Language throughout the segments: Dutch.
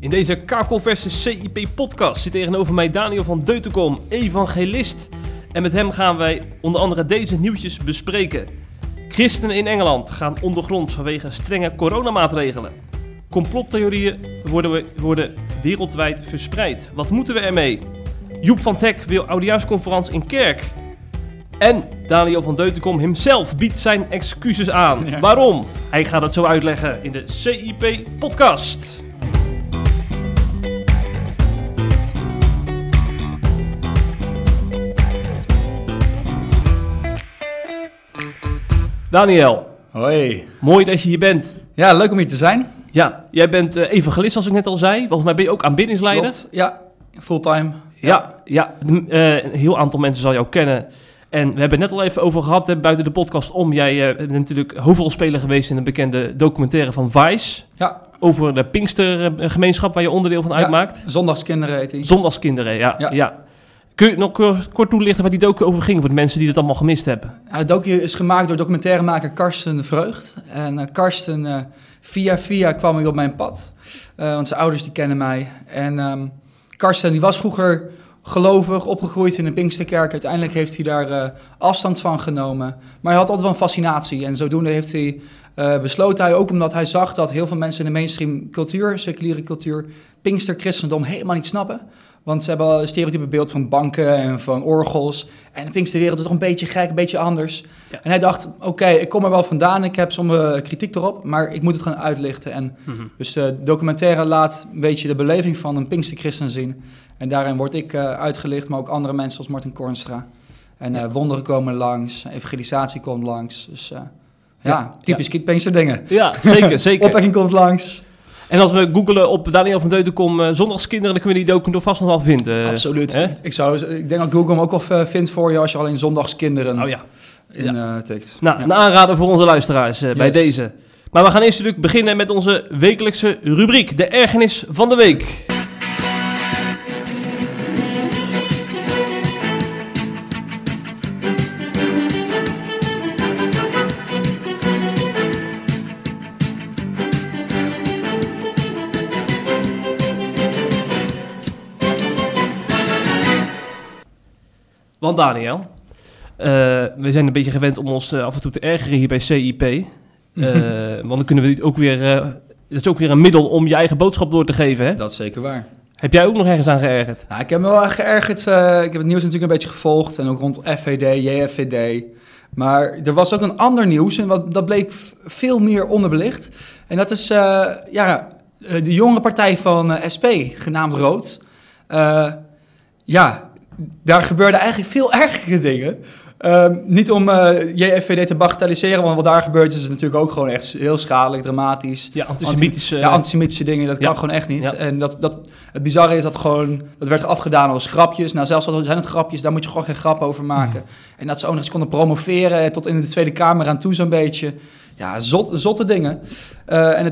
In deze kakelverse CIP-podcast zit tegenover mij Daniel van Deutekom, evangelist. En met hem gaan wij onder andere deze nieuwtjes bespreken. Christenen in Engeland gaan ondergronds vanwege strenge coronamaatregelen. Complottheorieën worden wereldwijd verspreid. Wat moeten we ermee? Youp van 't Hek wil oudejaarsconferentie in Kerk. En Daniel van Deutekom himself biedt zijn excuses aan. Ja. Waarom? Hij gaat het zo uitleggen in de CIP-podcast. Daniel. Hoi. Mooi dat je hier bent. Ja, leuk om hier te zijn. Ja, jij bent evangelist, als ik net al zei. Volgens mij ben je ook aanbiddingsleider. Klopt. Ja, fulltime. Ja, een heel aantal mensen zal jou kennen. En we hebben het net al even over gehad, hè, buiten de podcast om. Jij bent natuurlijk hoofdrolspeler geweest in een bekende documentaire van Vice. Ja. Over de Pinkstergemeenschap waar je onderdeel van uitmaakt. Zondagskinderen heet die. Zondagskinderen, ja. Kun je nog kort toelichten waar die docu over ging voor de mensen die het allemaal gemist hebben? Ja, de docu is gemaakt door documentairemaker Karsten de Vreugd. En Karsten, via kwam hij op mijn pad. Want zijn ouders die kennen mij. En Karsten die was vroeger gelovig, opgegroeid in een Pinksterkerk. Uiteindelijk heeft hij daar afstand van genomen. Maar hij had altijd wel een fascinatie. En zodoende heeft hij besloten, hij ook omdat hij zag dat heel veel mensen in de mainstream cultuur, seculiere cultuur, Pinkster-christendom helemaal niet snappen. Want ze hebben al een stereotype beeld van banken en van orgels. En de Pinksterwereld is toch een beetje gek, een beetje anders. Ja. En hij dacht, oké, ik kom er wel vandaan. Ik heb sommige kritiek erop, maar ik moet het gaan uitlichten. En dus de documentaire laat een beetje de beleving van een Pinksterchristen zien. En daarin word ik uitgelicht, maar ook andere mensen zoals Martin Kornstra. En wonderen komen langs, evangelisatie komt langs. Dus typisch Pinkster dingen. Ja, zeker, zeker. Opwekking komt langs. En als we googelen op Daniel van Deutekom Zondagskinderen, dan kunnen we die docu nog vast nog wel vinden. Absoluut. Ik denk dat Google hem ook wel vindt voor je als je alleen Zondagskinderen tikt. Nou, een aanrader voor onze luisteraars bij deze. Maar we gaan eerst natuurlijk beginnen met onze wekelijkse rubriek, de ergernis van de week. Want Daniel, we zijn een beetje gewend om ons af en toe te ergeren hier bij CIP. Want dan kunnen we dit ook weer. Het is ook weer een middel om je eigen boodschap door te geven, hè? Dat is zeker waar. Heb jij ook nog ergens aan geërgerd? Nou, ik heb me wel aan geërgerd. Ik heb het nieuws natuurlijk een beetje gevolgd. En ook rond FVD, JFVD. Maar er was ook een ander nieuws. En dat bleek veel meer onderbelicht. En dat is de jongere partij van SP, genaamd Rood. Daar gebeurden eigenlijk veel ergere dingen. Niet om JFVD te bagatelliseren, want wat daar gebeurt is natuurlijk ook gewoon echt heel schadelijk, dramatisch. Ja, antisemitische dingen, dat kan gewoon echt niet. Ja. En het bizarre is dat gewoon, dat werd afgedaan als grapjes. Nou, zelfs al zijn het grapjes, daar moet je gewoon geen grap over maken. En dat ze ook nog eens konden promoveren tot in de Tweede Kamer aan toe zo'n beetje. Ja, zotte dingen.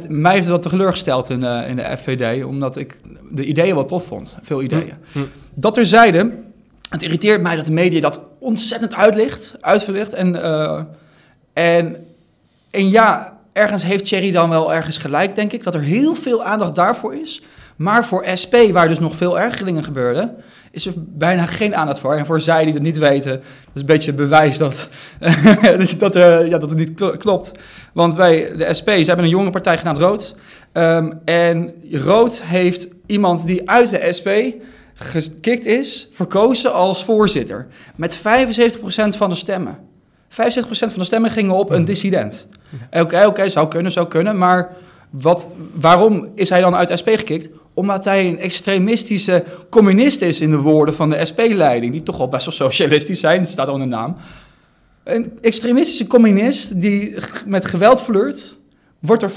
Mij heeft dat teleurgesteld in de FVD, omdat ik de ideeën wel tof vond. Veel ideeën. Dat terzijde, het irriteert mij dat de media dat ontzettend uitverlicht. En ergens heeft Thierry dan wel ergens gelijk, denk ik, dat er heel veel aandacht daarvoor is. Maar voor SP, waar dus nog veel ergerlingen gebeurden, is er bijna geen aandacht voor. En voor zij die dat niet weten, dat is een beetje bewijs dat het niet klopt. Want wij, de SP, ze hebben een jonge partij genaamd Rood. En Rood heeft iemand die uit de SP gekikt is, verkozen als voorzitter. Met 75% van de stemmen. 75% van de stemmen gingen op een dissident. Oké, zou kunnen, maar waarom is hij dan uit SP gekikt? Omdat hij een extremistische communist is in de woorden van de SP-leiding, die toch al best wel socialistisch zijn, dat staat al in de naam. Een extremistische communist die met geweld flirt, wordt er 75%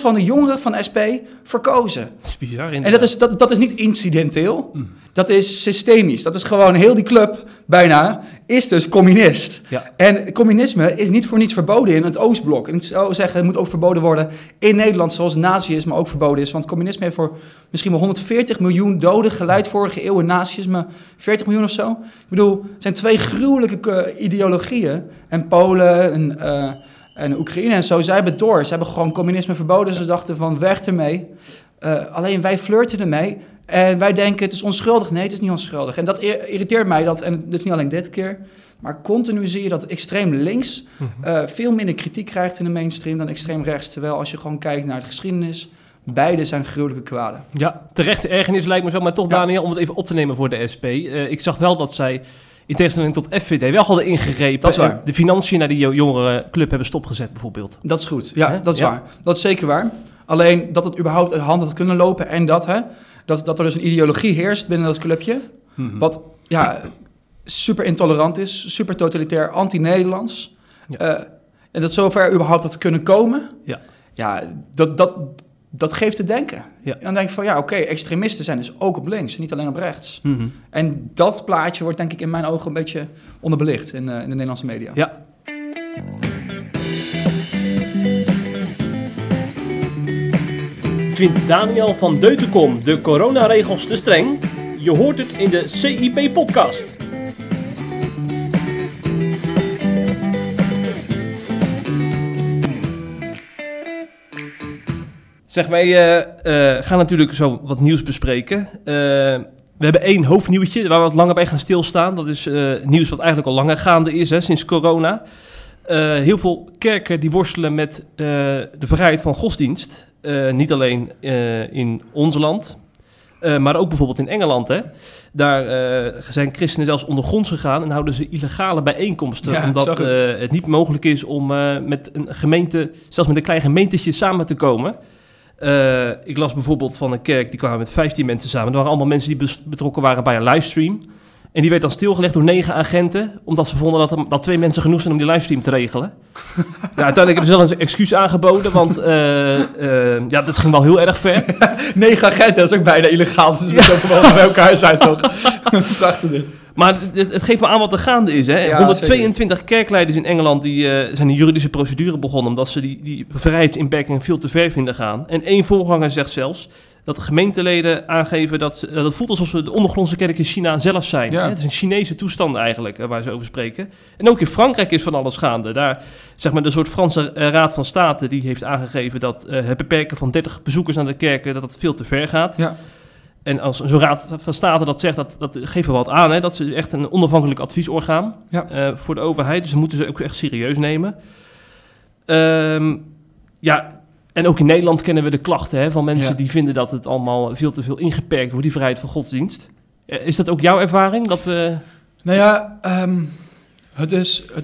van de jongeren van SP verkozen. Dat is bizar. En dat is niet incidenteel, dat is systemisch. Dat is gewoon heel die club bijna, is dus communist. Ja. En communisme is niet voor niets verboden in het Oostblok. En ik zou zeggen, het moet ook verboden worden in Nederland, zoals nazisme ook verboden is. Want communisme heeft voor misschien wel 140 miljoen doden geleid vorige eeuw en nazisme 40 miljoen of zo. Ik bedoel, het zijn twee gruwelijke ideologieën. En Polen en Oekraïne en zo, zij hebben het door. Ze hebben gewoon communisme verboden. Ze dachten van weg ermee. Alleen wij flirten ermee en wij denken het is onschuldig. Nee, het is niet onschuldig. En dat irriteert mij dat, en dat is niet alleen dit keer. Maar continu zie je dat extreem links veel minder kritiek krijgt in de mainstream dan extreem rechts. Terwijl als je gewoon kijkt naar de geschiedenis, beide zijn gruwelijke kwaden. Ja, terechte ergernis lijkt me zo. Maar toch, ja. Daniel, om het even op te nemen voor de SP. Ik zag wel dat zij, in tegenstelling tot FVD, wel hadden ingegrepen. Dat is waar. De financiën naar die jongerenclub hebben stopgezet bijvoorbeeld. Dat is goed, ja, dat is waar. Dat is zeker waar. Alleen dat het überhaupt uit handen had kunnen lopen en dat er dus een ideologie heerst binnen dat clubje. Mm-hmm. Wat, ja, super intolerant is, super totalitair, anti-Nederlands. Ja. En dat zover überhaupt had kunnen komen. Ja, dat geeft te denken. Ja. En dan denk ik van, ja, oké, extremisten zijn dus ook op links, en niet alleen op rechts. Mm-hmm. En dat plaatje wordt denk ik in mijn ogen een beetje onderbelicht in de Nederlandse media. Ja. Vindt Daniel van Deutekom de coronaregels te streng? Je hoort het in de CIP-podcast. Zeg, wij gaan natuurlijk zo wat nieuws bespreken. We hebben één hoofdnieuwtje waar we wat langer bij gaan stilstaan. Dat is nieuws wat eigenlijk al langer gaande is, hè, sinds corona. Heel veel kerken die worstelen met de vrijheid van godsdienst. Niet alleen in ons land, maar ook bijvoorbeeld in Engeland. Hè? Daar zijn christenen zelfs ondergronds gegaan en houden ze illegale bijeenkomsten. Ja, omdat het niet mogelijk is om met een gemeente, zelfs met een klein gemeentetje, samen te komen. Ik las bijvoorbeeld van een kerk, die kwamen met 15 mensen samen. Er waren allemaal mensen die betrokken waren bij een livestream. En die werd dan stilgelegd door 9 agenten, omdat ze vonden dat 2 mensen genoeg zijn om die livestream te regelen. Nou, uiteindelijk hebben ze zelf een excuus aangeboden, want dat ging wel heel erg ver. 9 agenten, dat is ook bijna illegaal, dus we zouden gewoon bij elkaar zijn, toch? Prachtig dit. Maar het geeft wel aan wat er gaande is, hè? Ja, 122 zeker. Kerkleiders in Engeland die zijn een juridische procedure begonnen, omdat ze die vrijheidsinperking veel te ver vinden gaan. En één voorganger zegt zelfs dat de gemeenteleden aangeven dat het voelt alsof ze de ondergrondse kerk in China zelf zijn. Ja. Hè? Het is een Chinese toestand eigenlijk waar ze over spreken. En ook in Frankrijk is van alles gaande. Daar, zeg maar, de soort Franse Raad van State die heeft aangegeven dat het beperken van 30 bezoekers naar de kerken dat veel te ver gaat. Ja. En als zo'n Raad van State dat zegt, dat geeft wel wat aan. Hè? Dat is echt een onafhankelijk adviesorgaan voor de overheid. Dus dat moeten ze ook echt serieus nemen. En ook in Nederland kennen we de klachten, hè, van mensen die vinden dat het allemaal veel te veel ingeperkt wordt, die vrijheid van godsdienst. Is dat ook jouw ervaring? Nou ja, het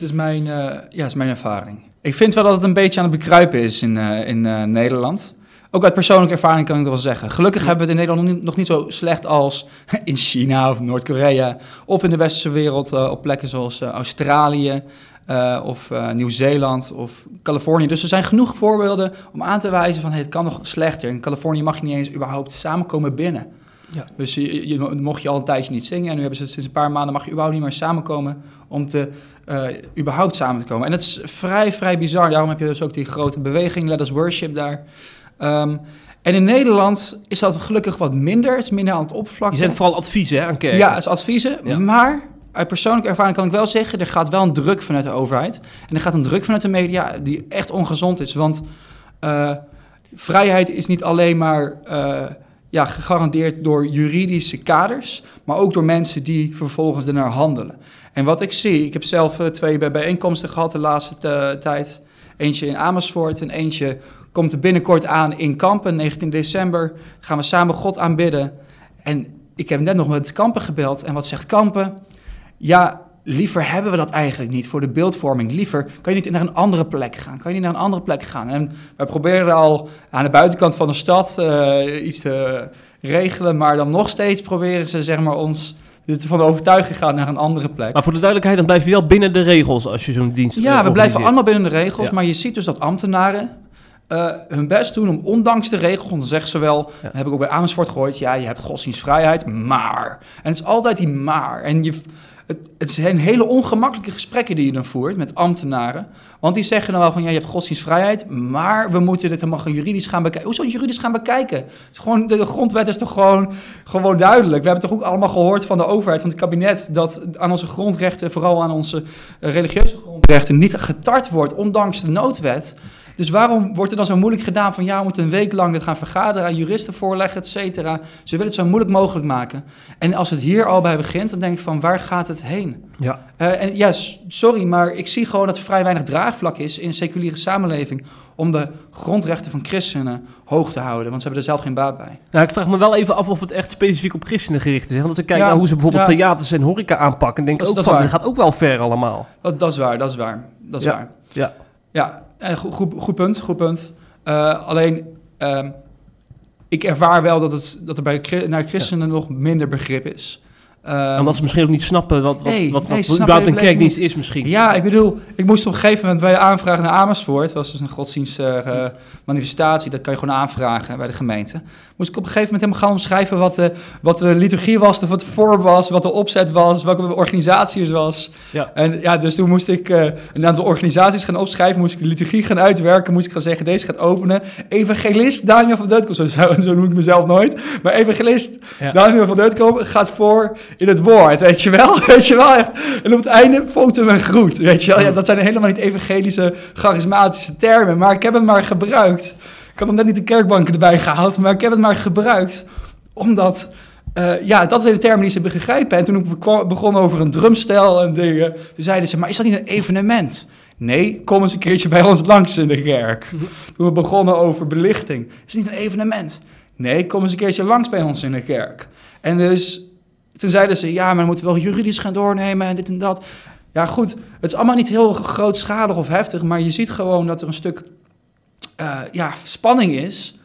is mijn ervaring. Ik vind wel dat het een beetje aan het bekruipen is in Nederland. Ook uit persoonlijke ervaring kan ik dat wel zeggen. Gelukkig hebben we het in Nederland nog niet zo slecht als in China of Noord-Korea of in de westerse wereld op plekken zoals Australië. Of Nieuw-Zeeland of Californië. Dus er zijn genoeg voorbeelden om aan te wijzen van het kan nog slechter. In Californië mag je niet eens überhaupt samenkomen binnen. Ja. Dus mocht je al een tijdje niet zingen en nu hebben ze sinds een paar maanden mag je überhaupt niet meer samenkomen om überhaupt samen te komen. En dat is vrij, vrij bizar. Daarom heb je dus ook die grote beweging Let Us Worship daar. En in Nederland is dat gelukkig wat minder. Het is minder aan het oppervlakte. Je zijn vooral adviezen, hè, aan kerken. Ja, het is adviezen, maar uit persoonlijke ervaring kan ik wel zeggen, er gaat wel een druk vanuit de overheid. En er gaat een druk vanuit de media die echt ongezond is. Want vrijheid is niet alleen maar gegarandeerd door juridische kaders, maar ook door mensen die vervolgens ernaar handelen. En wat ik zie, ik heb zelf 2 bijeenkomsten gehad de laatste tijd. Eentje in Amersfoort en eentje komt er binnenkort aan in Kampen, 19 december. Gaan we samen God aanbidden. En ik heb net nog met Kampen gebeld. En wat zegt Kampen? Ja, liever hebben we dat eigenlijk niet voor de beeldvorming. Liever kan je niet naar een andere plek gaan. En wij proberen al aan de buitenkant van de stad iets te regelen, maar dan nog steeds proberen ze, zeg maar, ons ervan overtuigen gaan naar een andere plek. Maar voor de duidelijkheid, dan blijf je wel binnen de regels als je zo'n dienst organiseert. Ja, we blijven allemaal binnen de regels, maar je ziet dus dat ambtenaren hun best doen om ondanks de regels, want dan zeggen ze wel, dat heb ik ook bij Amersfoort gehoord, ja, je hebt godsdienstvrijheid, maar. En het is altijd die maar. En het zijn hele ongemakkelijke gesprekken die je dan voert met ambtenaren. Want die zeggen dan wel van, ja, je hebt godsdienstvrijheid, maar we moeten dit helemaal juridisch gaan bekijken. Hoezo juridisch gaan bekijken? Gewoon, de grondwet is toch gewoon duidelijk. We hebben toch ook allemaal gehoord van de overheid, van het kabinet, dat aan onze grondrechten, vooral aan onze religieuze grondrechten, niet getart wordt, ondanks de noodwet. Dus waarom wordt er dan zo moeilijk gedaan van ja, we moeten een week lang dit gaan vergaderen, aan juristen voorleggen, et cetera. Ze willen het zo moeilijk mogelijk maken. En als het hier al bij begint, dan denk ik van waar gaat het heen? Ja. En ja, sorry, maar ik zie gewoon dat er vrij weinig draagvlak is in een seculiere samenleving om de grondrechten van christenen hoog te houden, want ze hebben er zelf geen baat bij. Nou, ik vraag me wel even af of het echt specifiek op christenen gericht is. Hè? Want als ik kijk naar hoe ze bijvoorbeeld theaters en horeca aanpakken, en denk ik ook dat van, dat gaat ook wel ver allemaal. Dat is waar. Ja, goed punt. Alleen, ik ervaar wel dat er naar christenen nog minder begrip is. Omdat ze misschien ook niet snappen wat überhaupt een kerkdienst is misschien. Ja, ik bedoel, ik moest op een gegeven moment bij de aanvraag naar Amersfoort. Dat was dus een godsdienstige manifestatie. Dat kan je gewoon aanvragen bij de gemeente. Moest ik op een gegeven moment helemaal gaan omschrijven wat de liturgie was, wat het vorm was, wat de opzet was, welke organisatie het was. Ja. En ja, dus toen moest ik een aantal organisaties gaan opschrijven, moest ik de liturgie gaan uitwerken, moest ik gaan zeggen, deze gaat openen. Evangelist Daniel van Deutekom, zo noem ik mezelf nooit, maar evangelist Daniel van Deutekom gaat voor in het woord, weet je wel. Echt. En op het einde foto en groet, weet je wel. Ja, dat zijn helemaal niet evangelische, charismatische termen, maar ik heb hem maar gebruikt. Ik had hem net niet de kerkbanken erbij gehaald, maar ik heb het maar gebruikt. Omdat, dat zijn de termen die ze begrijpen. En toen ik begon over een drumstel en dingen, toen zeiden ze, maar is dat niet een evenement? Nee, kom eens een keertje bij ons langs in de kerk. Toen we begonnen over belichting. Is het niet een evenement? Nee, kom eens een keertje langs bij ons in de kerk. En dus, toen zeiden ze, ja, maar dan moeten we wel juridisch gaan doornemen en dit en dat. Ja, goed, het is allemaal niet heel grootschalig of heftig, maar je ziet gewoon dat er een stuk spanning is.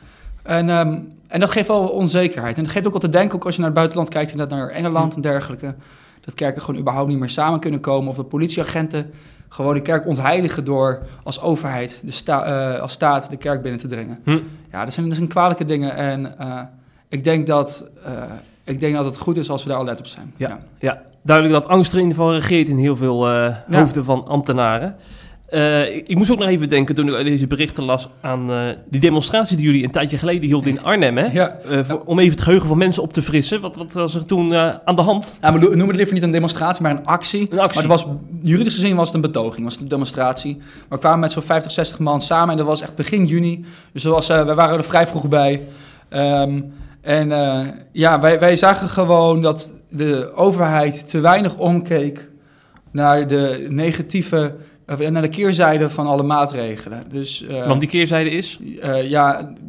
En dat geeft wel onzekerheid. En dat geeft ook al te denken, ook als je naar het buitenland kijkt, inderdaad naar Engeland en dergelijke, dat kerken gewoon überhaupt niet meer samen kunnen komen, of dat politieagenten gewoon de kerk ontheiligen door als overheid, als staat, de kerk binnen te dringen. Ja, dat zijn kwalijke dingen. En ik denk dat het goed is als we daar altijd op zijn. Ja. Duidelijk dat angst er in ieder geval regeert in heel veel hoofden van ambtenaren. Ik moest ook nog even denken toen ik deze berichten las aan die demonstratie die jullie een tijdje geleden hielden in Arnhem. Hè? Om even het geheugen van mensen op te frissen. Wat was er toen aan de hand? Ja, maar noem het liever niet een demonstratie, maar een actie. Maar het was, juridisch gezien was het een betoging, was het een demonstratie. Maar we kwamen met zo'n 50, 60 man samen en dat was echt begin juni. Dus we waren er vrij vroeg bij. Wij zagen gewoon dat de overheid te weinig omkeek naar de negatieve, naar de keerzijde van alle maatregelen. Dus, want die keerzijde is?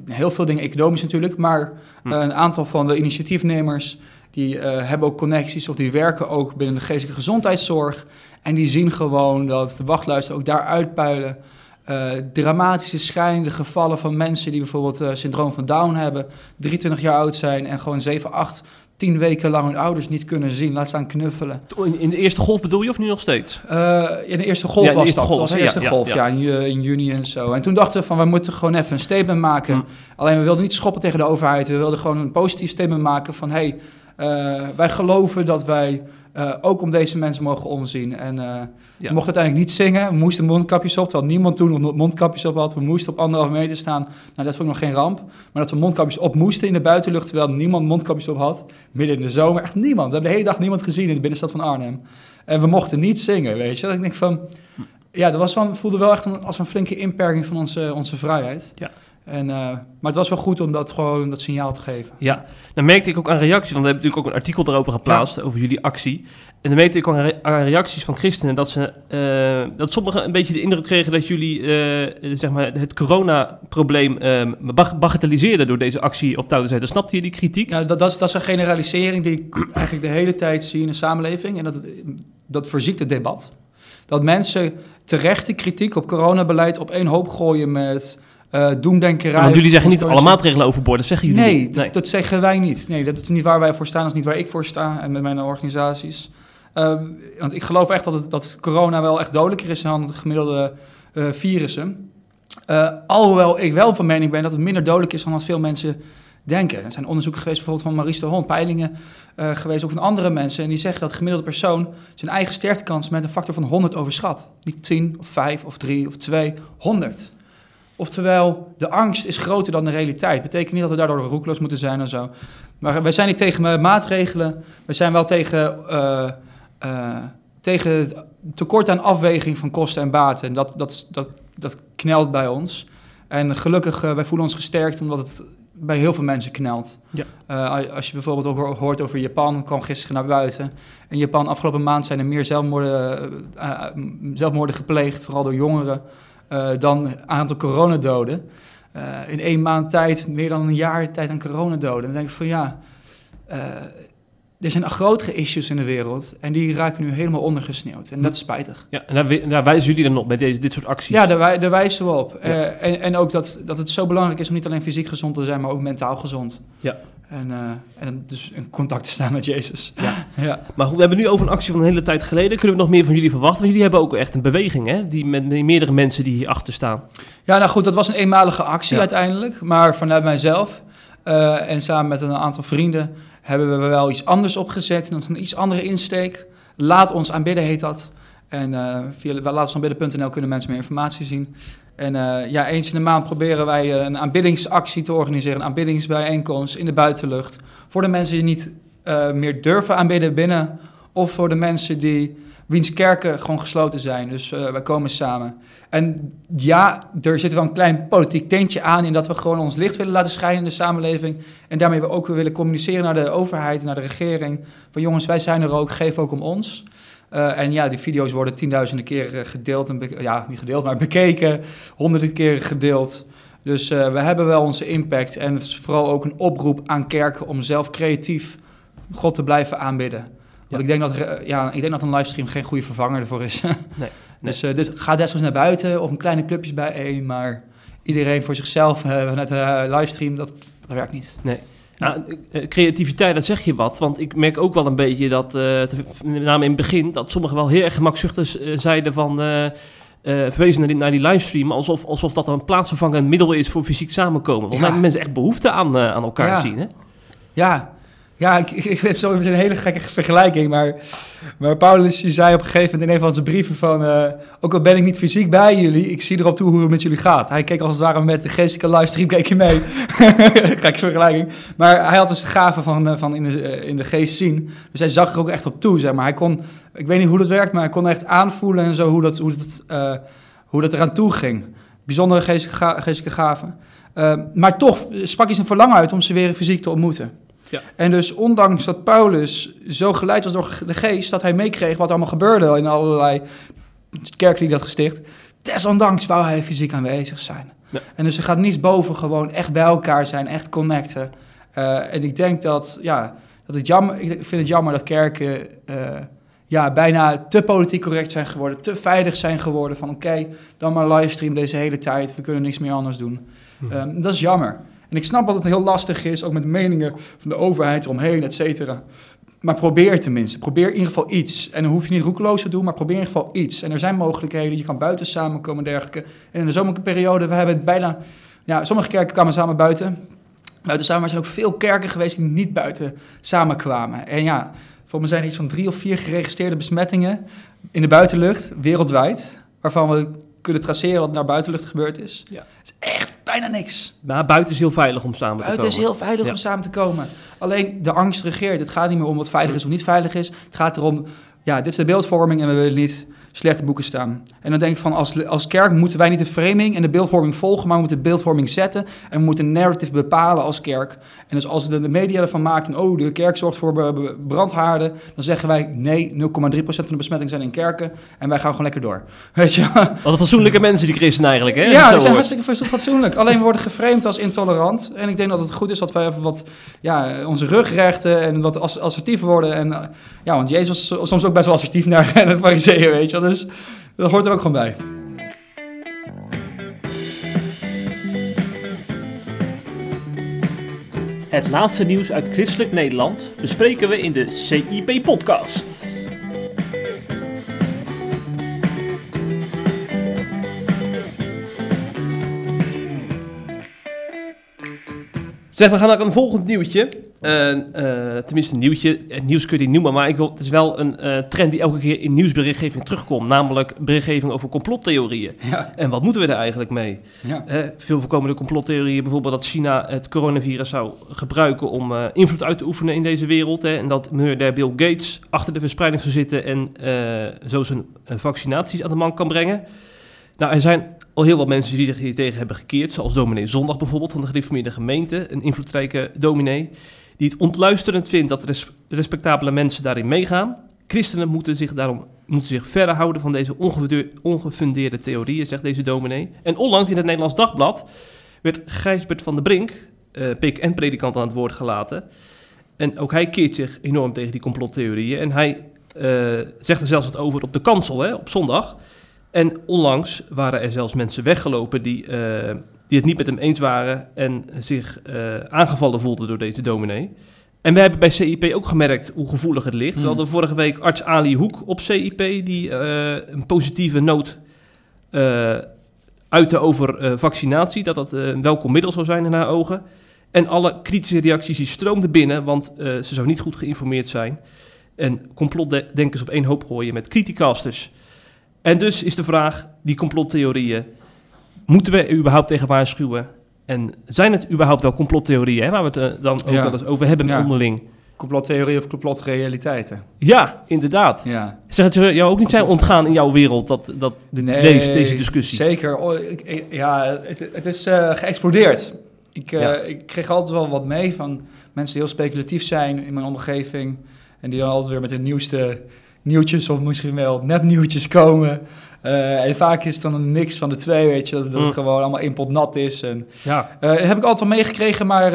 Heel veel dingen economisch natuurlijk, maar een aantal van de initiatiefnemers die hebben ook connecties of die werken ook binnen de geestelijke gezondheidszorg. En die zien gewoon dat de wachtlijsten ook daar uitpuilen. Dramatische schrijnende gevallen van mensen die bijvoorbeeld syndroom van Down hebben, 23 jaar oud zijn en gewoon 7, 8... 10 weken lang hun ouders niet kunnen zien, laat staan knuffelen. In de eerste golf bedoel je of nu nog steeds? In juni en zo. En toen dachten we van, we moeten gewoon even een statement maken. Alleen we wilden niet schoppen tegen de overheid. We wilden gewoon een positief statement maken van, wij geloven dat wij ook om deze mensen mogen omzien. En we mochten uiteindelijk niet zingen. We moesten mondkapjes op, terwijl niemand toen nog mondkapjes op had. We moesten op 1,5 meter staan. Nou, dat vond ik nog geen ramp. Maar dat we mondkapjes op moesten in de buitenlucht, terwijl niemand mondkapjes op had. Midden in de zomer, echt niemand. We hebben de hele dag niemand gezien in de binnenstad van Arnhem. En we mochten niet zingen, weet je. Dat ik denk van, ja, dat was van, voelde wel echt als een flinke inperking van onze vrijheid. Ja. Maar het was wel goed om dat gewoon dat signaal te geven. Ja, dan merkte ik ook aan reacties, want we hebben natuurlijk ook een artikel daarover geplaatst, over jullie actie. En dan merkte ik ook aan reacties van christenen dat sommigen een beetje de indruk kregen dat jullie het coronaprobleem bagatelliseerden door deze actie op touw te zetten. Snapte je die kritiek? Ja, dat is een generalisering die ik eigenlijk de hele tijd zie in de samenleving. En dat verziekt het debat. Dat mensen terecht de kritiek op coronabeleid op één hoop gooien met doemdenkerij. Ja, want jullie zeggen niet alle maatregelen overboord, dat zeggen jullie niet. Dat zeggen wij niet. Nee, dat is niet waar wij voor staan, dat is niet waar ik voor sta en met mijn organisaties. Want ik geloof echt dat corona wel echt dodelijker is dan de gemiddelde virussen. Alhoewel ik wel van mening ben dat het minder dodelijk is dan wat veel mensen denken. Er zijn onderzoeken geweest bijvoorbeeld van Maurice de Hond, peilingen geweest ook van andere mensen. En die zeggen dat de gemiddelde persoon zijn eigen sterftekans met een factor van 100 overschat. Niet 10 of 5 of 3 of 2, 100. Oftewel, de angst is groter dan de realiteit. Betekent niet dat we daardoor roekeloos moeten zijn en zo. Maar wij zijn niet tegen maatregelen. We zijn wel tegen het tekort aan afweging van kosten en baten. En dat dat knelt bij ons. En gelukkig, wij voelen ons gesterkt omdat het bij heel veel mensen knelt. Ja. Als je bijvoorbeeld ook hoort over Japan, kwam gisteren naar buiten. In Japan afgelopen maand zijn er meer zelfmoorden gepleegd, vooral door jongeren, dan een aantal coronadoden. In 1 maand tijd, meer dan 1 jaar tijd aan coronadoden. Dan denk ik van ja, er zijn grotere issues in de wereld en die raken nu helemaal ondergesneeuwd. En dat is spijtig. Ja, en daar wijzen jullie dan op met dit soort acties? Ja, daar wijzen we op. Ja. En ook dat het zo belangrijk is om niet alleen fysiek gezond te zijn, maar ook mentaal gezond. Ja. En dus in contact te staan met Jezus. Ja. Ja. Maar goed, we hebben nu over een actie van een hele tijd geleden. Kunnen we nog meer van jullie verwachten? Want jullie hebben ook echt een beweging, hè? Die met meerdere mensen die hierachter staan. Ja, nou goed, dat was een eenmalige actie uiteindelijk. Maar vanuit mijzelf en samen met een aantal vrienden hebben we wel iets anders opgezet. Dat is een iets andere insteek. Laat ons aanbidden heet dat. En via laatonaanbidden.nl kunnen mensen meer informatie zien. En eens in de maand proberen wij een aanbiddingsactie te organiseren. Een aanbiddingsbijeenkomst in de buitenlucht. Voor de mensen die niet meer durven aanbidden binnen. Of voor de mensen wiens kerken gewoon gesloten zijn. Dus wij komen samen. En ja, er zit wel een klein politiek tintje aan in dat we gewoon ons licht willen laten schijnen in de samenleving. En daarmee we ook weer willen communiceren naar de overheid, naar de regering. Van jongens, wij zijn er ook, geef ook om ons. En ja, die video's worden 10.000 keer gedeeld. Niet gedeeld, maar bekeken. 100 keer gedeeld. Dus we hebben wel onze impact. En het is vooral ook een oproep aan kerken om zelf creatief God te blijven aanbidden. Ja. Want ik denk dat een livestream geen goede vervanger ervoor is. Nee. Dus ga desnoods naar buiten of een kleine clubjes bijeen. Maar iedereen voor zichzelf vanuit de livestream, dat werkt niet. Nee. Nou, creativiteit, dat zeg je wat. Want ik merk ook wel een beetje dat, met name in het begin, dat sommigen wel heel erg gemakzuchtig zeiden van verwezen naar die livestream, alsof dat een plaatsvervangend middel is voor fysiek samenkomen. Want hebben mensen echt behoefte aan elkaar zien, hè? Ja. Ja, ik heb zo een hele gekke vergelijking, maar Paulus die zei op een gegeven moment in een van zijn brieven van, ook al ben ik niet fysiek bij jullie, ik zie erop toe hoe het met jullie gaat. Hij keek als het ware met de geestelijke livestream, keek je mee. Gekke vergelijking. Maar hij had dus de gave van in de geest zien, dus hij zag er ook echt op toe, zeg maar. Hij kon, ik weet niet hoe dat werkt, maar hij kon echt aanvoelen en zo hoe dat eraan toe ging. Bijzondere geestelijke gave. Maar toch sprak hij zijn verlangen uit om ze weer fysiek te ontmoeten. Ja. En dus ondanks dat Paulus zo geleid was door de geest, dat hij meekreeg wat allemaal gebeurde in allerlei kerken die dat gesticht, desondanks wou hij fysiek aanwezig zijn. Ja. En dus er gaat niets boven gewoon echt bij elkaar zijn, echt connecten. En ik denk ik vind het jammer dat kerken bijna te politiek correct zijn geworden, te veilig zijn geworden van oké, dan maar livestream deze hele tijd, we kunnen niks meer anders doen. Dat is jammer. En ik snap dat het heel lastig is, ook met meningen van de overheid eromheen, et cetera. Maar probeer tenminste. Probeer in ieder geval iets. En dan hoef je niet roekeloos te doen, maar probeer in ieder geval iets. En er zijn mogelijkheden. Je kan buiten samenkomen en dergelijke. En in de zomerperiode, we hebben het bijna... Ja, sommige kerken kwamen samen buiten samen, maar er zijn ook veel kerken geweest die niet buiten samenkwamen. En ja, voor me zijn er iets van 3 of 4 geregistreerde besmettingen in de buitenlucht, wereldwijd, waarvan we kunnen traceren wat naar buitenlucht gebeurd is. Ja. Het is echt bijna niks. Maar buiten is heel veilig om samen te komen. Buiten is heel veilig om samen te komen. Alleen de angst regeert. Het gaat niet meer om wat veilig is of niet veilig is. Het gaat erom, dit is de beeldvorming en we willen niet slechte boeken staan. En dan denk ik van, als kerk moeten wij niet de framing en de beeldvorming volgen, maar we moeten de beeldvorming zetten en we moeten een narrative bepalen als kerk. En dus als de media ervan maakt, de kerk zorgt voor brandhaarden, dan zeggen wij, nee, 0,3% van de besmettingen zijn in kerken en wij gaan gewoon lekker door. Weet je? Wat fatsoenlijke mensen die christen eigenlijk, hè? Ja, die zijn hartstikke fatsoenlijk. Alleen we worden geframed als intolerant en ik denk dat het goed is dat wij even wat, onze rug rechten en wat assertief worden. En, want Jezus was soms ook best wel assertief naar de farizeeën, weet je. Dus dat hoort er ook gewoon bij. Het laatste nieuws uit christelijk Nederland bespreken we in de CIP-podcast. Zeg, we gaan naar een volgend nieuwtje. Tenminste, een nieuwtje. Het nieuws kun je niet noemen, maar het is wel een trend die elke keer in nieuwsberichtgeving terugkomt. Namelijk berichtgeving over complottheorieën. Ja. En wat moeten we er eigenlijk mee? Ja. Veel voorkomende complottheorieën, bijvoorbeeld dat China het coronavirus zou gebruiken om invloed uit te oefenen in deze wereld. Hè, en dat miljardair Bill Gates achter de verspreiding zou zitten en zo zijn vaccinaties aan de man kan brengen. Nou, er zijn al heel wat mensen die zich hier tegen hebben gekeerd, zoals dominee Zondag bijvoorbeeld van de Gereformeerde Gemeente, een invloedrijke dominee, die het ontluisterend vindt dat respectabele mensen daarin meegaan. Christenen moeten zich verder houden van deze ongefundeerde theorieën, zegt deze dominee. En onlangs in het Nederlands Dagblad werd Gijsbert van der Brink, PKN-predikant, aan het woord gelaten. En ook hij keert zich enorm tegen die complottheorieën. En hij zegt er zelfs wat over op de kansel, hè, op zondag. En onlangs waren er zelfs mensen weggelopen die het niet met hem eens waren en zich aangevallen voelden door deze dominee. En we hebben bij CIP ook gemerkt hoe gevoelig het ligt. We hadden vorige week arts Ali Hoek op CIP, die een positieve noot uitte over vaccinatie, dat een welkom middel zou zijn in haar ogen. En alle kritische reacties die stroomden binnen, want ze zou niet goed geïnformeerd zijn. En complotdenkers op één hoop gooien met criticasters. En dus is de vraag, die complottheorieën, moeten we er überhaupt tegen waarschuwen? En zijn het überhaupt wel complottheorieën, hè, waar we het dan ook wel eens over hebben onderling? Complottheorieën of complotrealiteiten? Ja, inderdaad. Ja. Zeg het jou ook niet zijn ontgaan in jouw wereld, deze discussie? Zeker. Het is geëxplodeerd. Ik kreeg altijd wel wat mee van mensen die heel speculatief zijn in mijn omgeving. En die dan altijd weer met de nieuwste nieuwtjes of misschien wel nepnieuwtjes komen. En vaak is het dan een mix van de twee, weet je, dat het gewoon allemaal in pot nat is. Dat heb ik altijd wel meegekregen, maar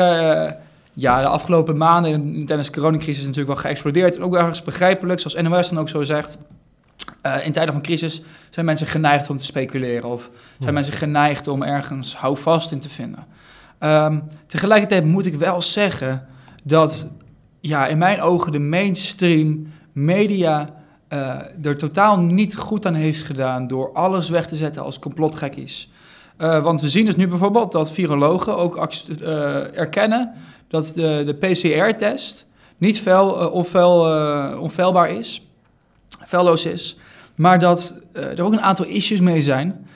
de afgelopen maanden tijdens de coronacrisis is natuurlijk wel geëxplodeerd. En ook ergens begrijpelijk, zoals NOS dan ook zo zegt. In tijden van crisis zijn mensen geneigd om te speculeren of zijn mensen geneigd om ergens houvast in te vinden. Tegelijkertijd moet ik wel zeggen dat in mijn ogen de mainstream media er totaal niet goed aan heeft gedaan door alles weg te zetten als complotgekkies. Want we zien dus nu bijvoorbeeld dat virologen ook erkennen dat de PCR-test niet onfeilbaar is, feilloos is, maar dat er ook een aantal issues mee zijn.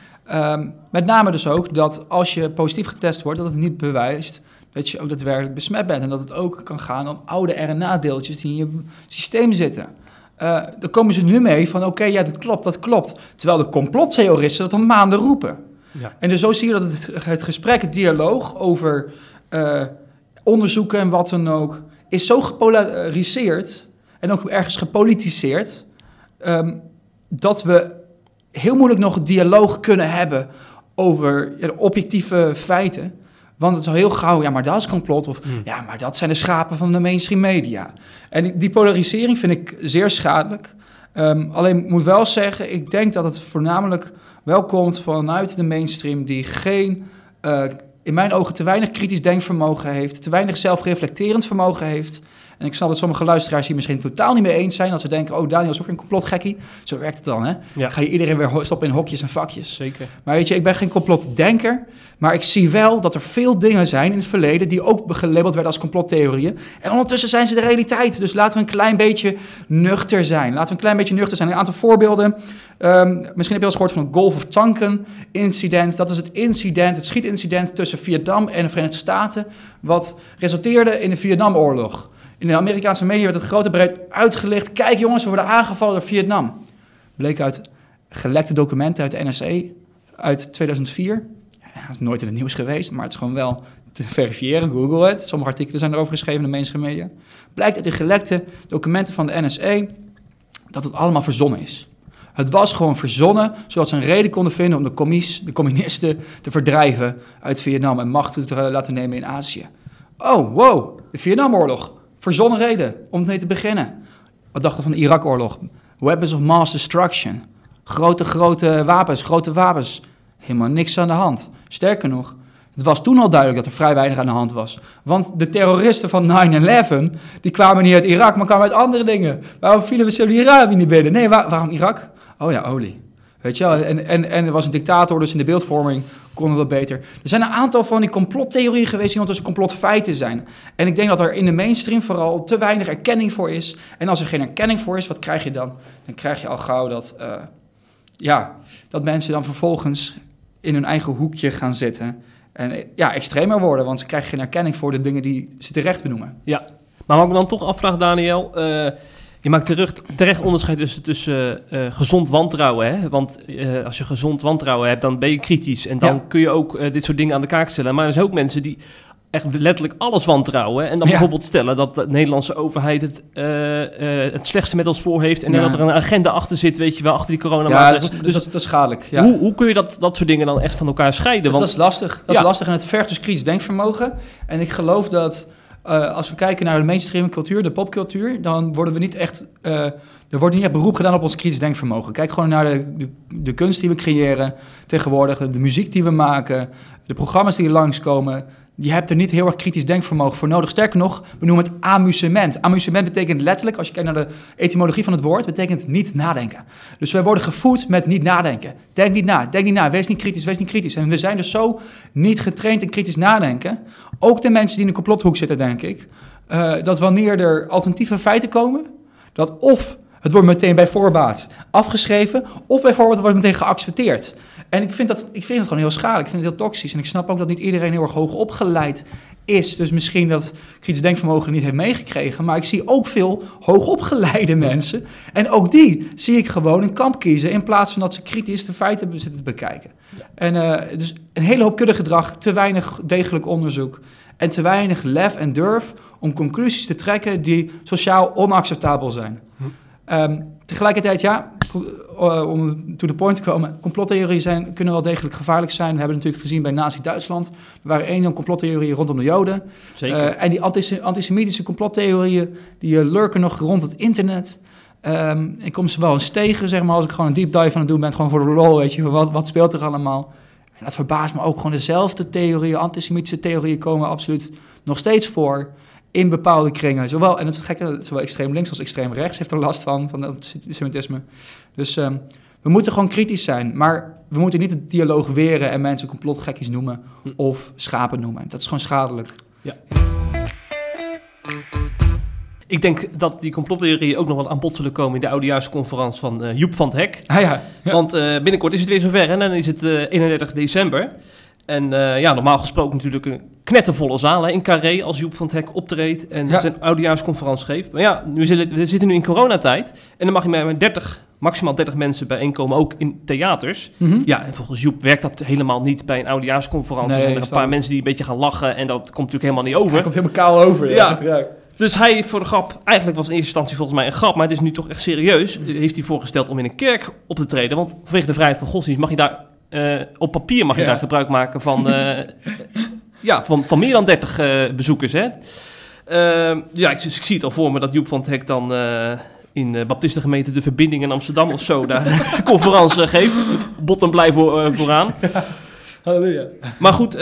Met name dus ook dat als je positief getest wordt, dat het niet bewijst dat je ook daadwerkelijk besmet bent. En dat het ook kan gaan om oude RNA-deeltjes die in je systeem zitten. Daar komen ze nu mee van dat klopt. Terwijl de complottheoristen dat al maanden roepen. Ja. En dus zo zie je dat het gesprek, het dialoog over onderzoeken en wat dan ook, is zo gepolariseerd en ook ergens gepolitiseerd, dat we heel moeilijk nog een dialoog kunnen hebben over de objectieve feiten. Want het is al heel gauw, maar dat is complot. Of maar dat zijn de schapen van de mainstream media. En die polarisering vind ik zeer schadelijk. Alleen ik moet wel zeggen, ik denk dat het voornamelijk wel komt vanuit de mainstream die in mijn ogen te weinig kritisch denkvermogen heeft, te weinig zelfreflecterend vermogen heeft. En ik snap dat sommige luisteraars hier misschien totaal niet mee eens zijn, dat ze denken, Daniel is ook een complotgekkie. Zo werkt het dan, hè? Ja. Ga je iedereen weer stoppen in hokjes en vakjes. Zeker. Maar weet je, ik ben geen complotdenker, maar ik zie wel dat er veel dingen zijn in het verleden die ook gelabeld werden als complottheorieën. En ondertussen zijn ze de realiteit. Dus laten we een klein beetje nuchter zijn. Een aantal voorbeelden. Misschien heb je al eens gehoord van het Gulf of Tonkin incident. Dat is het schietincident tussen Vietnam en de Verenigde Staten, wat resulteerde in de Vietnamoorlog. In de Amerikaanse media werd het groot en breed uitgelicht. Kijk jongens, we worden aangevallen door Vietnam. Bleek uit gelekte documenten uit de NSA uit 2004. Ja, dat is nooit in het nieuws geweest, maar het is gewoon wel te verifiëren. Google het. Sommige artikelen zijn erover geschreven in de mainstream media. Blijkt uit de gelekte documenten van de NSA dat het allemaal verzonnen is. Het was gewoon verzonnen, zodat ze een reden konden vinden om de communisten te verdrijven uit Vietnam en macht te laten nemen in Azië. Oh, wow, de Vietnamoorlog. Verzonnen reden om mee te beginnen. Wat dachten we van de Irak-oorlog? Weapons of mass destruction. Grote wapens. Helemaal niks aan de hand. Sterker nog, het was toen al duidelijk dat er vrij weinig aan de hand was. Want de terroristen van 9/11, die kwamen niet uit Irak, maar kwamen uit andere dingen. Waarom vielen we Saudi-Arabië niet binnen? Nee, waarom Irak? Oh ja, olie. Weet je wel, en er was een dictator, dus in de beeldvorming konden we beter. Er zijn een aantal van die complottheorieën geweest die ondertussen complotfeiten zijn. En ik denk dat er in de mainstream vooral te weinig erkenning voor is. En als er geen erkenning voor is, wat krijg je dan? Dan krijg je al gauw dat mensen dan vervolgens in hun eigen hoekje gaan zitten. En extremer worden, want ze krijgen geen erkenning voor de dingen die ze terecht benoemen. Ja, maar wat ik me dan toch afvraag, Daniel... Je maakt terecht onderscheid tussen gezond wantrouwen. Hè? Want als je gezond wantrouwen hebt, dan ben je kritisch. En dan kun je ook dit soort dingen aan de kaak stellen. Maar er zijn ook mensen die echt letterlijk alles wantrouwen. En dan bijvoorbeeld stellen dat de Nederlandse overheid het slechtste met ons voor heeft. En dat er een agenda achter zit, weet je wel, achter die coronamaatregelen. Ja, dat is schadelijk. Ja. Hoe kun je dat soort dingen dan echt van elkaar scheiden? Want dat is lastig. Dat is lastig en het vergt dus kritisch denkvermogen. En ik geloof dat als we kijken naar de mainstream cultuur, de popcultuur, dan worden we niet echt... Er wordt niet echt beroep gedaan op ons kritisch denkvermogen. Kijk gewoon naar de kunst die we creëren tegenwoordig, de muziek die we maken, de programma's die langskomen. Je hebt er niet heel erg kritisch denkvermogen voor nodig. Sterker nog, we noemen het amusement. Amusement betekent letterlijk, als je kijkt naar de etymologie van het woord, betekent niet nadenken. Dus wij worden gevoed met niet nadenken. Denk niet na, wees niet kritisch. En we zijn dus zo niet getraind in kritisch nadenken. Ook de mensen die in de complothoek zitten, denk ik, dat wanneer er alternatieve feiten komen, dat of het wordt meteen bij voorbaat afgeschreven, of bijvoorbeeld het wordt meteen geaccepteerd. En ik vind dat gewoon heel schadelijk. Ik vind het heel toxisch. En ik snap ook dat niet iedereen heel erg hoog opgeleid is. Dus misschien dat kritisch denkvermogen niet heeft meegekregen. Maar ik zie ook veel hoogopgeleide mensen. En ook die zie ik gewoon een kamp kiezen, in plaats van dat ze kritisch de feiten zitten te bekijken. Ja. En dus een hele hoop kuddegedrag, te weinig degelijk onderzoek en te weinig lef en durf om conclusies te trekken die sociaal onacceptabel zijn. Tegelijkertijd, om to the point te komen, complottheorieën kunnen wel degelijk gevaarlijk zijn. We hebben het natuurlijk gezien bij Nazi-Duitsland. Er waren 1 miljoen complottheorieën rondom de Joden. Zeker. En die antisemitische complottheorieën, die lurken nog rond het internet. Ik kom ze wel eens tegen, zeg maar, als ik gewoon een deep dive aan het doen ben, gewoon voor de lol, weet je, wat speelt er allemaal? En dat verbaast me ook, gewoon dezelfde theorieën, antisemitische theorieën komen absoluut nog steeds voor in bepaalde kringen. Zowel, en het is gekke, zowel extreem links als extreem rechts heeft er last van antisemitisme. Dus we moeten gewoon kritisch zijn, maar we moeten niet het dialoog weren en mensen complotgekkies noemen of schapen noemen. Dat is gewoon schadelijk. Ja. Ik denk dat die complottheorieën ook nog wel aan bod zullen komen in de oudejaarsconferentie van Youp van 't Hek. Ja. Want binnenkort is het weer zover en dan is het 31 december. En normaal gesproken natuurlijk een knettervolle zaal in Carré als Youp van 't Hek optreedt en zijn oudejaarsconferentie geeft. Maar we zitten nu in coronatijd en dan mag je maar 30, maximaal 30 mensen bijeenkomen, ook in theaters. Mm-hmm. Ja, en volgens Youp werkt dat helemaal niet bij een oudejaarsconferentie. Er zijn er een paar mensen die een beetje gaan lachen en dat komt natuurlijk helemaal niet over. Dat komt helemaal kaal over. Ja. Dus hij voor de grap, eigenlijk was in eerste instantie volgens mij een grap, maar het is nu toch echt serieus, heeft hij voorgesteld om in een kerk op te treden. Want vanwege de vrijheid van godsdienst mag je daar... op papier mag je daar gebruik maken van meer dan 30 bezoekers. Hè? Ik zie het al voor me dat Youp van 't Hek dan in de Baptistengemeente De Verbinding in Amsterdam of zo daar een conferentie geeft. Bot en blij vooraan. Ja. Halleluja. Maar goed,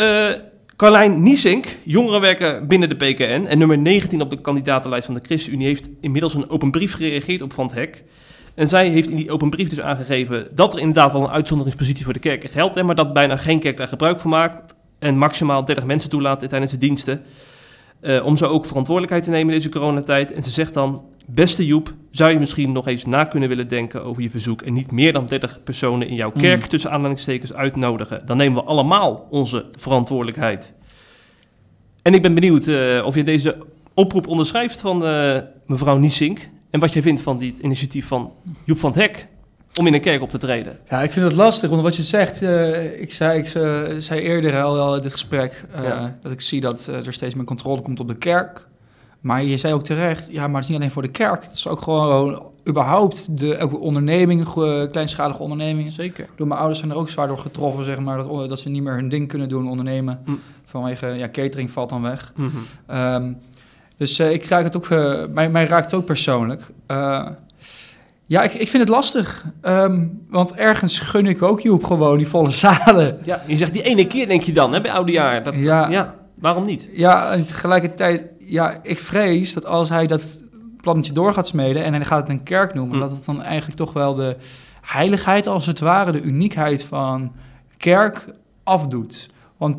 Carlijn Niesink, jongerenwerker binnen de PKN en nummer 19 op de kandidatenlijst van de ChristenUnie, heeft inmiddels een open brief gereageerd op Van 't Hek. En zij heeft in die open brief dus aangegeven dat er inderdaad wel een uitzonderingspositie voor de kerken geldt, maar dat bijna geen kerk daar gebruik van maakt en maximaal 30 mensen toelaat tijdens de diensten. Om zo ook verantwoordelijkheid te nemen in deze coronatijd. En ze zegt dan, beste Youp, zou je misschien nog eens na kunnen willen denken over je verzoek en niet meer dan 30 personen in jouw kerk tussen aanhalingstekens uitnodigen. Dan nemen we allemaal onze verantwoordelijkheid. En ik ben benieuwd of je deze oproep onderschrijft van mevrouw Niesink. En wat jij vindt van dit initiatief van Youp van 't Hek om in een kerk op te treden? Ja, ik vind het lastig, want wat je zegt, ik zei eerder al in dit gesprek, dat ik zie dat er steeds meer controle komt op de kerk. Maar je zei ook terecht, maar het is niet alleen voor de kerk. Het is ook gewoon überhaupt de ondernemingen, kleinschalige ondernemingen. Zeker. Door mijn ouders zijn er ook zwaar door getroffen, zeg maar, dat ze niet meer hun ding kunnen doen, ondernemen. Vanwege, catering valt dan weg. Mm-hmm. Dus ik raak het ook, mij raakt het ook persoonlijk. Ik vind het lastig. Want ergens gun ik ook Youp gewoon die volle zalen. Ja, je zegt die ene keer denk je dan, hè, bij oudejaar. Waarom niet? Ja, en tegelijkertijd, ik vrees dat als hij dat plannetje door gaat smeden en hij gaat het een kerk noemen, dat het dan eigenlijk toch wel de heiligheid, als het ware, de uniekheid van kerk afdoet. Want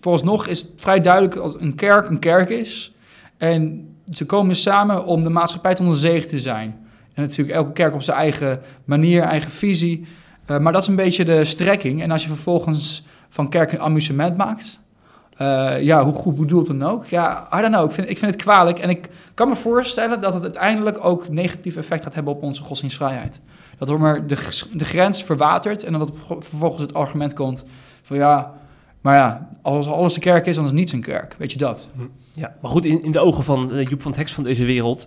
vooralsnog is het vrij duidelijk als een kerk is. En ze komen samen om de maatschappij te onderzegen te zijn. En natuurlijk elke kerk op zijn eigen manier, eigen visie. Maar dat is een beetje de strekking. En als je vervolgens van kerk een amusement maakt, Ja, hoe goed bedoeld dan ook. Ja, I don't know. Ik vind het kwalijk. En ik kan me voorstellen dat het uiteindelijk ook negatief effect gaat hebben op onze godsdienstvrijheid. Dat er maar de grens verwatert en dan dat vervolgens het argument komt van ja, maar ja, als alles een kerk is, dan is niets een kerk. Weet je dat? Ja, maar goed, in de ogen van Youp van 't Hek van deze wereld,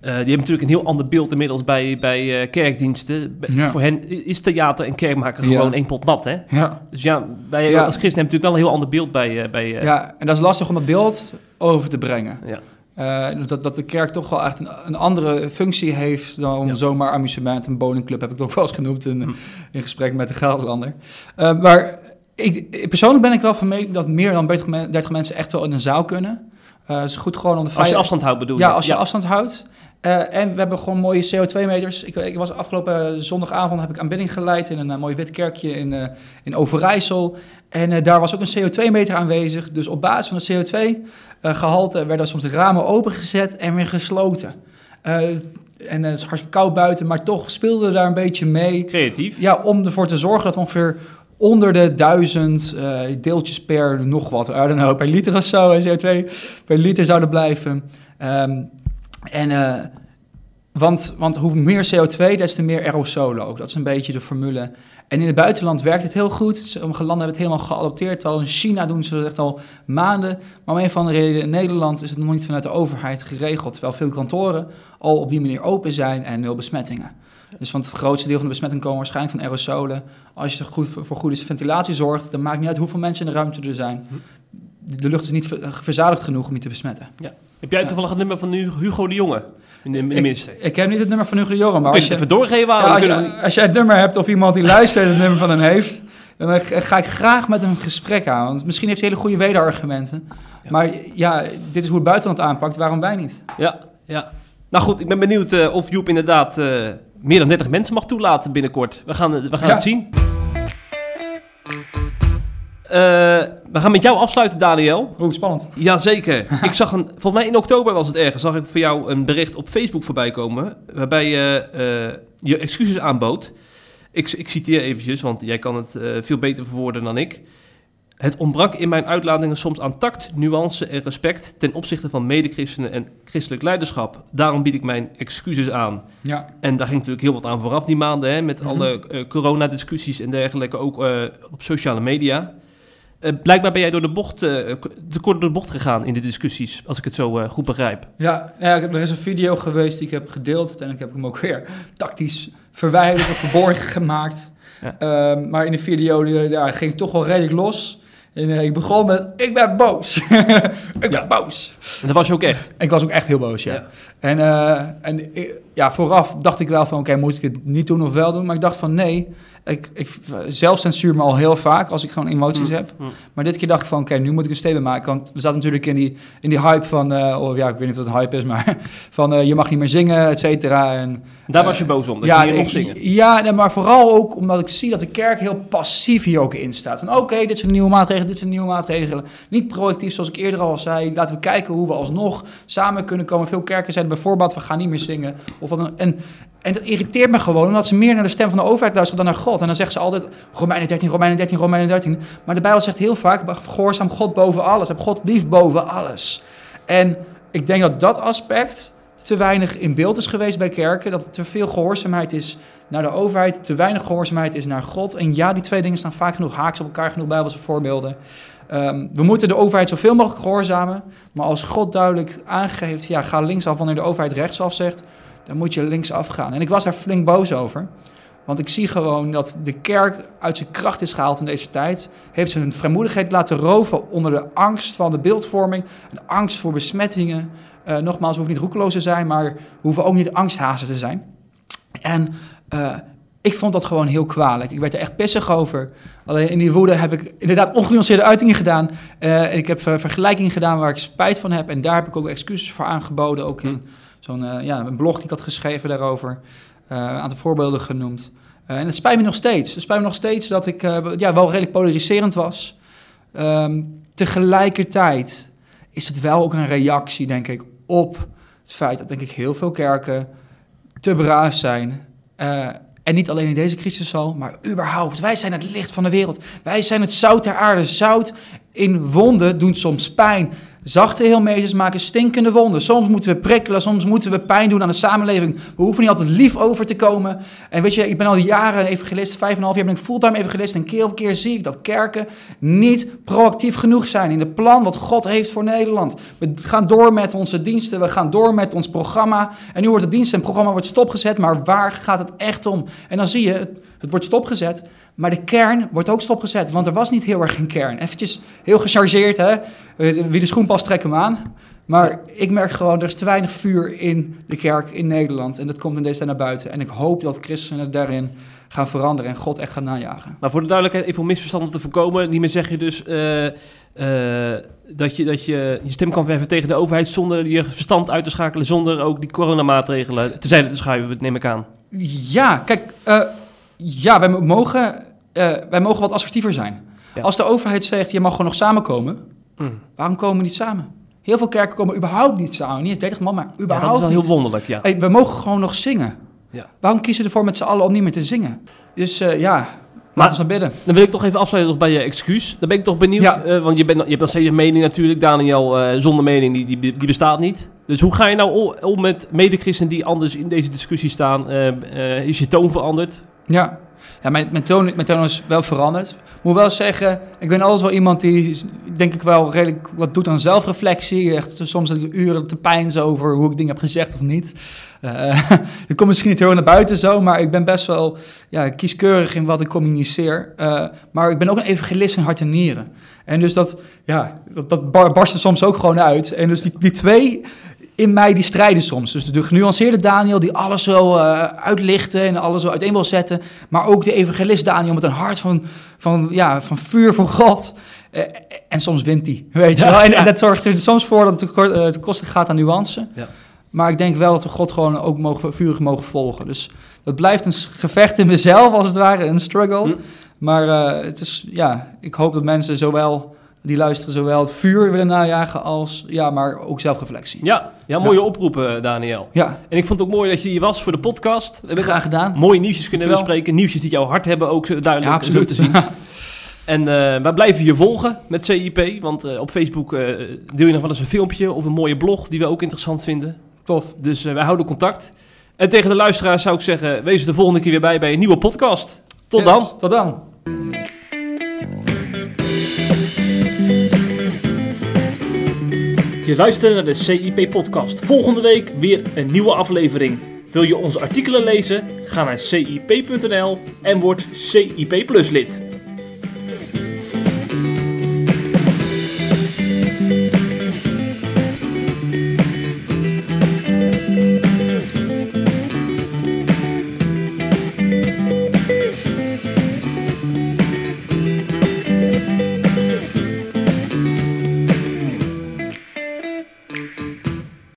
die hebben natuurlijk een heel ander beeld inmiddels bij kerkdiensten. Ja. Voor hen is theater en kerkmaker gewoon één pot nat, hè? Ja. Dus ja, wij als christen hebben natuurlijk wel een heel ander beeld bij Ja, en dat is lastig om dat beeld over te brengen. Ja. Dat de kerk toch wel echt een andere functie heeft dan zomaar amusement. Een bowlingclub heb ik het ook wel eens genoemd in gesprek met de Gelderlander. Maar persoonlijk ben ik wel van mening dat meer dan 30 mensen echt wel in een zaal kunnen. Is goed gewoon om de als je afstand houdt bedoel je? Ja, als je afstand houdt. En we hebben gewoon mooie CO2-meters. Ik was afgelopen zondagavond, heb ik aanbidding geleid in een mooi wit kerkje in Overijssel. En daar was ook een CO2-meter aanwezig. Dus op basis van de CO2-gehalte werden soms de ramen opengezet en weer gesloten. En het is hartstikke koud buiten, maar toch speelden we daar een beetje mee. Creatief. Ja, om ervoor te zorgen dat we ongeveer onder de 1000 deeltjes per nog wat, per liter of zo, CO2 per liter zouden blijven. Want hoe meer CO2, des te meer aerosolen ook. Dat is een beetje de formule. En in het buitenland werkt het heel goed. Sommige landen hebben het helemaal geadopteerd. Al in China doen ze dat echt al maanden. Maar om een van de redenen in Nederland is het nog niet vanuit de overheid geregeld. Terwijl veel kantoren al op die manier open zijn en nul besmettingen. Dus want het grootste deel van de besmetting komen waarschijnlijk van aerosolen. Als je voor goede ventilatie zorgt, dan maakt niet uit hoeveel mensen in de ruimte er zijn. De lucht is niet verzadigd genoeg om je te besmetten. Ja. Heb jij toevallig het nummer van Hugo de Jonge? In de minister? Ik heb niet het nummer van Hugo de Jonge, maar als jij het nummer hebt of iemand die luistert het nummer van hem heeft, dan ga ik graag met hem een gesprek aan. Want misschien heeft hij hele goede wederargumenten. Ja. Maar ja, dit is hoe het buitenland aanpakt, waarom wij niet? Ja. Nou goed, ik ben benieuwd of Youp inderdaad meer dan 30 mensen mag toelaten binnenkort. We gaan het zien. We gaan met jou afsluiten, Daniel. Oeh, spannend. Jazeker. Ik zag volgens mij in oktober was het ergens, zag ik voor jou een bericht op Facebook voorbij komen, waarbij je je excuses aanbood. Ik citeer eventjes, want jij kan het veel beter verwoorden dan ik. Het ontbrak in mijn uitlatingen soms aan tact, nuance en respect ten opzichte van medechristenen en christelijk leiderschap. Daarom bied ik mijn excuses aan. Ja. En daar ging natuurlijk heel wat aan vooraf die maanden, hè, met alle coronadiscussies en dergelijke, ook op sociale media. Blijkbaar ben jij door de bocht gegaan in de discussies, als ik het zo goed begrijp. Ja, er is een video geweest die ik heb gedeeld. Uiteindelijk heb ik hem ook weer tactisch verwijderd of verborgen gemaakt. Ja. Maar in de video ging ik toch wel redelijk los. En ik begon met, ik ben boos. ik ben boos. En dat was je ook echt? Ik was ook echt heel boos, ja. En vooraf dacht ik wel van, oké, moet ik het niet doen of wel doen? Maar ik dacht van, nee, ik zelf censuur me al heel vaak als ik gewoon emoties heb. Maar dit keer dacht ik van, oké, nu moet ik een statement maken. Want we zaten natuurlijk in die hype van, ik weet niet of dat een hype is, maar van je mag niet meer zingen, et cetera. En daar was je boos om, dat je nog zingen? Ja, nee, maar vooral ook omdat ik zie dat de kerk heel passief hier ook in staat. Van oké, dit zijn nieuwe maatregelen, dit zijn nieuwe maatregelen. Niet proactief, zoals ik eerder al zei. Laten we kijken hoe we alsnog samen kunnen komen. Veel kerken zeiden bijvoorbeeld, we gaan niet meer zingen. Of wat dan, en dat irriteert me gewoon, omdat ze meer naar de stem van de overheid luisteren dan naar God. En dan zeggen ze altijd, Romeinen 13, Romeinen 13, Romeinen 13. Maar de Bijbel zegt heel vaak, gehoorzaam God boven alles. Heb God lief boven alles. En ik denk dat dat aspect te weinig in beeld is geweest bij kerken. Dat er te veel gehoorzaamheid is naar de overheid, te weinig gehoorzaamheid is naar God. En ja, die twee dingen staan vaak genoeg haaks op elkaar, genoeg Bijbelse voorbeelden. We moeten de overheid zoveel mogelijk gehoorzamen. Maar als God duidelijk aangeeft, ja, ga linksaf wanneer de overheid rechtsaf zegt, dan moet je linksaf gaan. En ik was daar flink boos over. Want ik zie gewoon dat de kerk uit zijn kracht is gehaald in deze tijd. Heeft zijn vrijmoedigheid laten roven onder de angst van de beeldvorming. De angst voor besmettingen. Nogmaals, we hoeven niet roekeloos te zijn, maar we hoeven ook niet angsthazen te zijn. En ik vond dat gewoon heel kwalijk. Ik werd er echt pissig over. Alleen in die woede heb ik inderdaad ongenuanceerde uitingen gedaan. En ik heb vergelijkingen gedaan waar ik spijt van heb. En daar heb ik ook excuses voor aangeboden. Ook in zo'n een blog die ik had geschreven daarover. Een aantal voorbeelden genoemd. En het spijt me nog steeds. Het spijt me nog steeds dat ik wel redelijk polariserend was. Tegelijkertijd is het wel ook een reactie, denk ik, op het feit dat, denk ik, heel veel kerken te braaf zijn. En niet alleen in deze crisis al, maar überhaupt. Wij zijn het licht van de wereld. Wij zijn het zout der aarde. Zout in wonden doen soms pijn. Zachte heelmeesters maken stinkende wonden. Soms moeten we prikkelen, soms moeten we pijn doen aan de samenleving. We hoeven niet altijd lief over te komen. En weet je, ik ben al jaren een evangelist, 5,5 jaar ben ik fulltime evangelist. En keer op keer zie ik dat kerken niet proactief genoeg zijn in het plan wat God heeft voor Nederland. We gaan door met onze diensten, we gaan door met ons programma. En nu wordt de dienst en het programma wordt stopgezet, maar waar gaat het echt om? En dan zie je, het wordt stopgezet, maar de kern wordt ook stopgezet. Want er was niet heel erg een kern. Eventjes heel gechargeerd, hè? Wie de schoen past, trek hem aan. Maar ik merk gewoon, er is te weinig vuur in de kerk in Nederland. En dat komt in deze tijd naar buiten. En ik hoop dat christenen daarin gaan veranderen en God echt gaan najagen. Maar voor de duidelijkheid, even om misverstanden te voorkomen. Niet meer zeg je dus dat je stem kan verheffen tegen de overheid zonder je verstand uit te schakelen. Zonder ook die coronamaatregelen terzijde te schuiven, neem ik aan. Ja, kijk, wij mogen wat assertiever zijn. Ja. Als de overheid zegt, je mag gewoon nog samenkomen. Waarom komen we niet samen? Heel veel kerken komen überhaupt niet samen. Niet eens 30 man, maar überhaupt niet. Ja, dat is wel heel wonderlijk, ja. Hey, we mogen gewoon nog zingen. Ja. Waarom kiezen we ervoor met z'n allen om niet meer te zingen? Dus laten we gaan bidden. Dan wil ik toch even afsluiten bij je excuus. Dan ben ik toch benieuwd, want je hebt nog steeds een mening natuurlijk. Daniel, zonder mening, die bestaat niet. Dus hoe ga je nou om met medechristen die anders in deze discussie staan? Is je toon veranderd? Ja. Ja, mijn toon is wel veranderd. Ik moet wel zeggen, ik ben altijd wel iemand die, denk ik wel, redelijk wat doet aan zelfreflectie. Echt, soms heb ik uren te peinzen over hoe ik dingen heb gezegd of niet. Dat komt misschien niet heel naar buiten zo, maar ik ben best wel kieskeurig in wat ik communiceer. Maar ik ben ook een evangelist in hart en nieren. En dus dat barst er soms ook gewoon uit. En dus die twee in mij die strijden soms. Dus de genuanceerde Daniel die alles wil uitlichten en alles wil uiteen wil zetten. Maar ook de evangelist Daniel met een hart van vuur voor God. En soms wint die, weet je wel. En dat zorgt er soms voor dat het ten koste gaat aan nuance. Ja. Maar ik denk wel dat we God gewoon ook vurig mogen volgen. Dus dat blijft een gevecht in mezelf als het ware, een struggle. Maar ik hoop dat mensen zowel die luisteren zowel het vuur willen najagen als, maar ook zelfreflectie. Ja, mooie oproepen, Daniel. Ja. En ik vond het ook mooi dat je hier was voor de podcast. Graag gedaan. Mooie nieuwsjes kunnen we bespreken. Nieuwsjes die jouw hart hebben ook duidelijk zo te zien. En wij blijven je volgen met CIP. Want op Facebook deel je nog wel eens een filmpje of een mooie blog die we ook interessant vinden. Tof. Dus wij houden contact. En tegen de luisteraars zou ik zeggen, wees er de volgende keer weer bij een nieuwe podcast. Tot dan. Tot dan. Je luistert naar de CIP-podcast. Volgende week weer een nieuwe aflevering. Wil je onze artikelen lezen? Ga naar cip.nl en word CIP+ lid.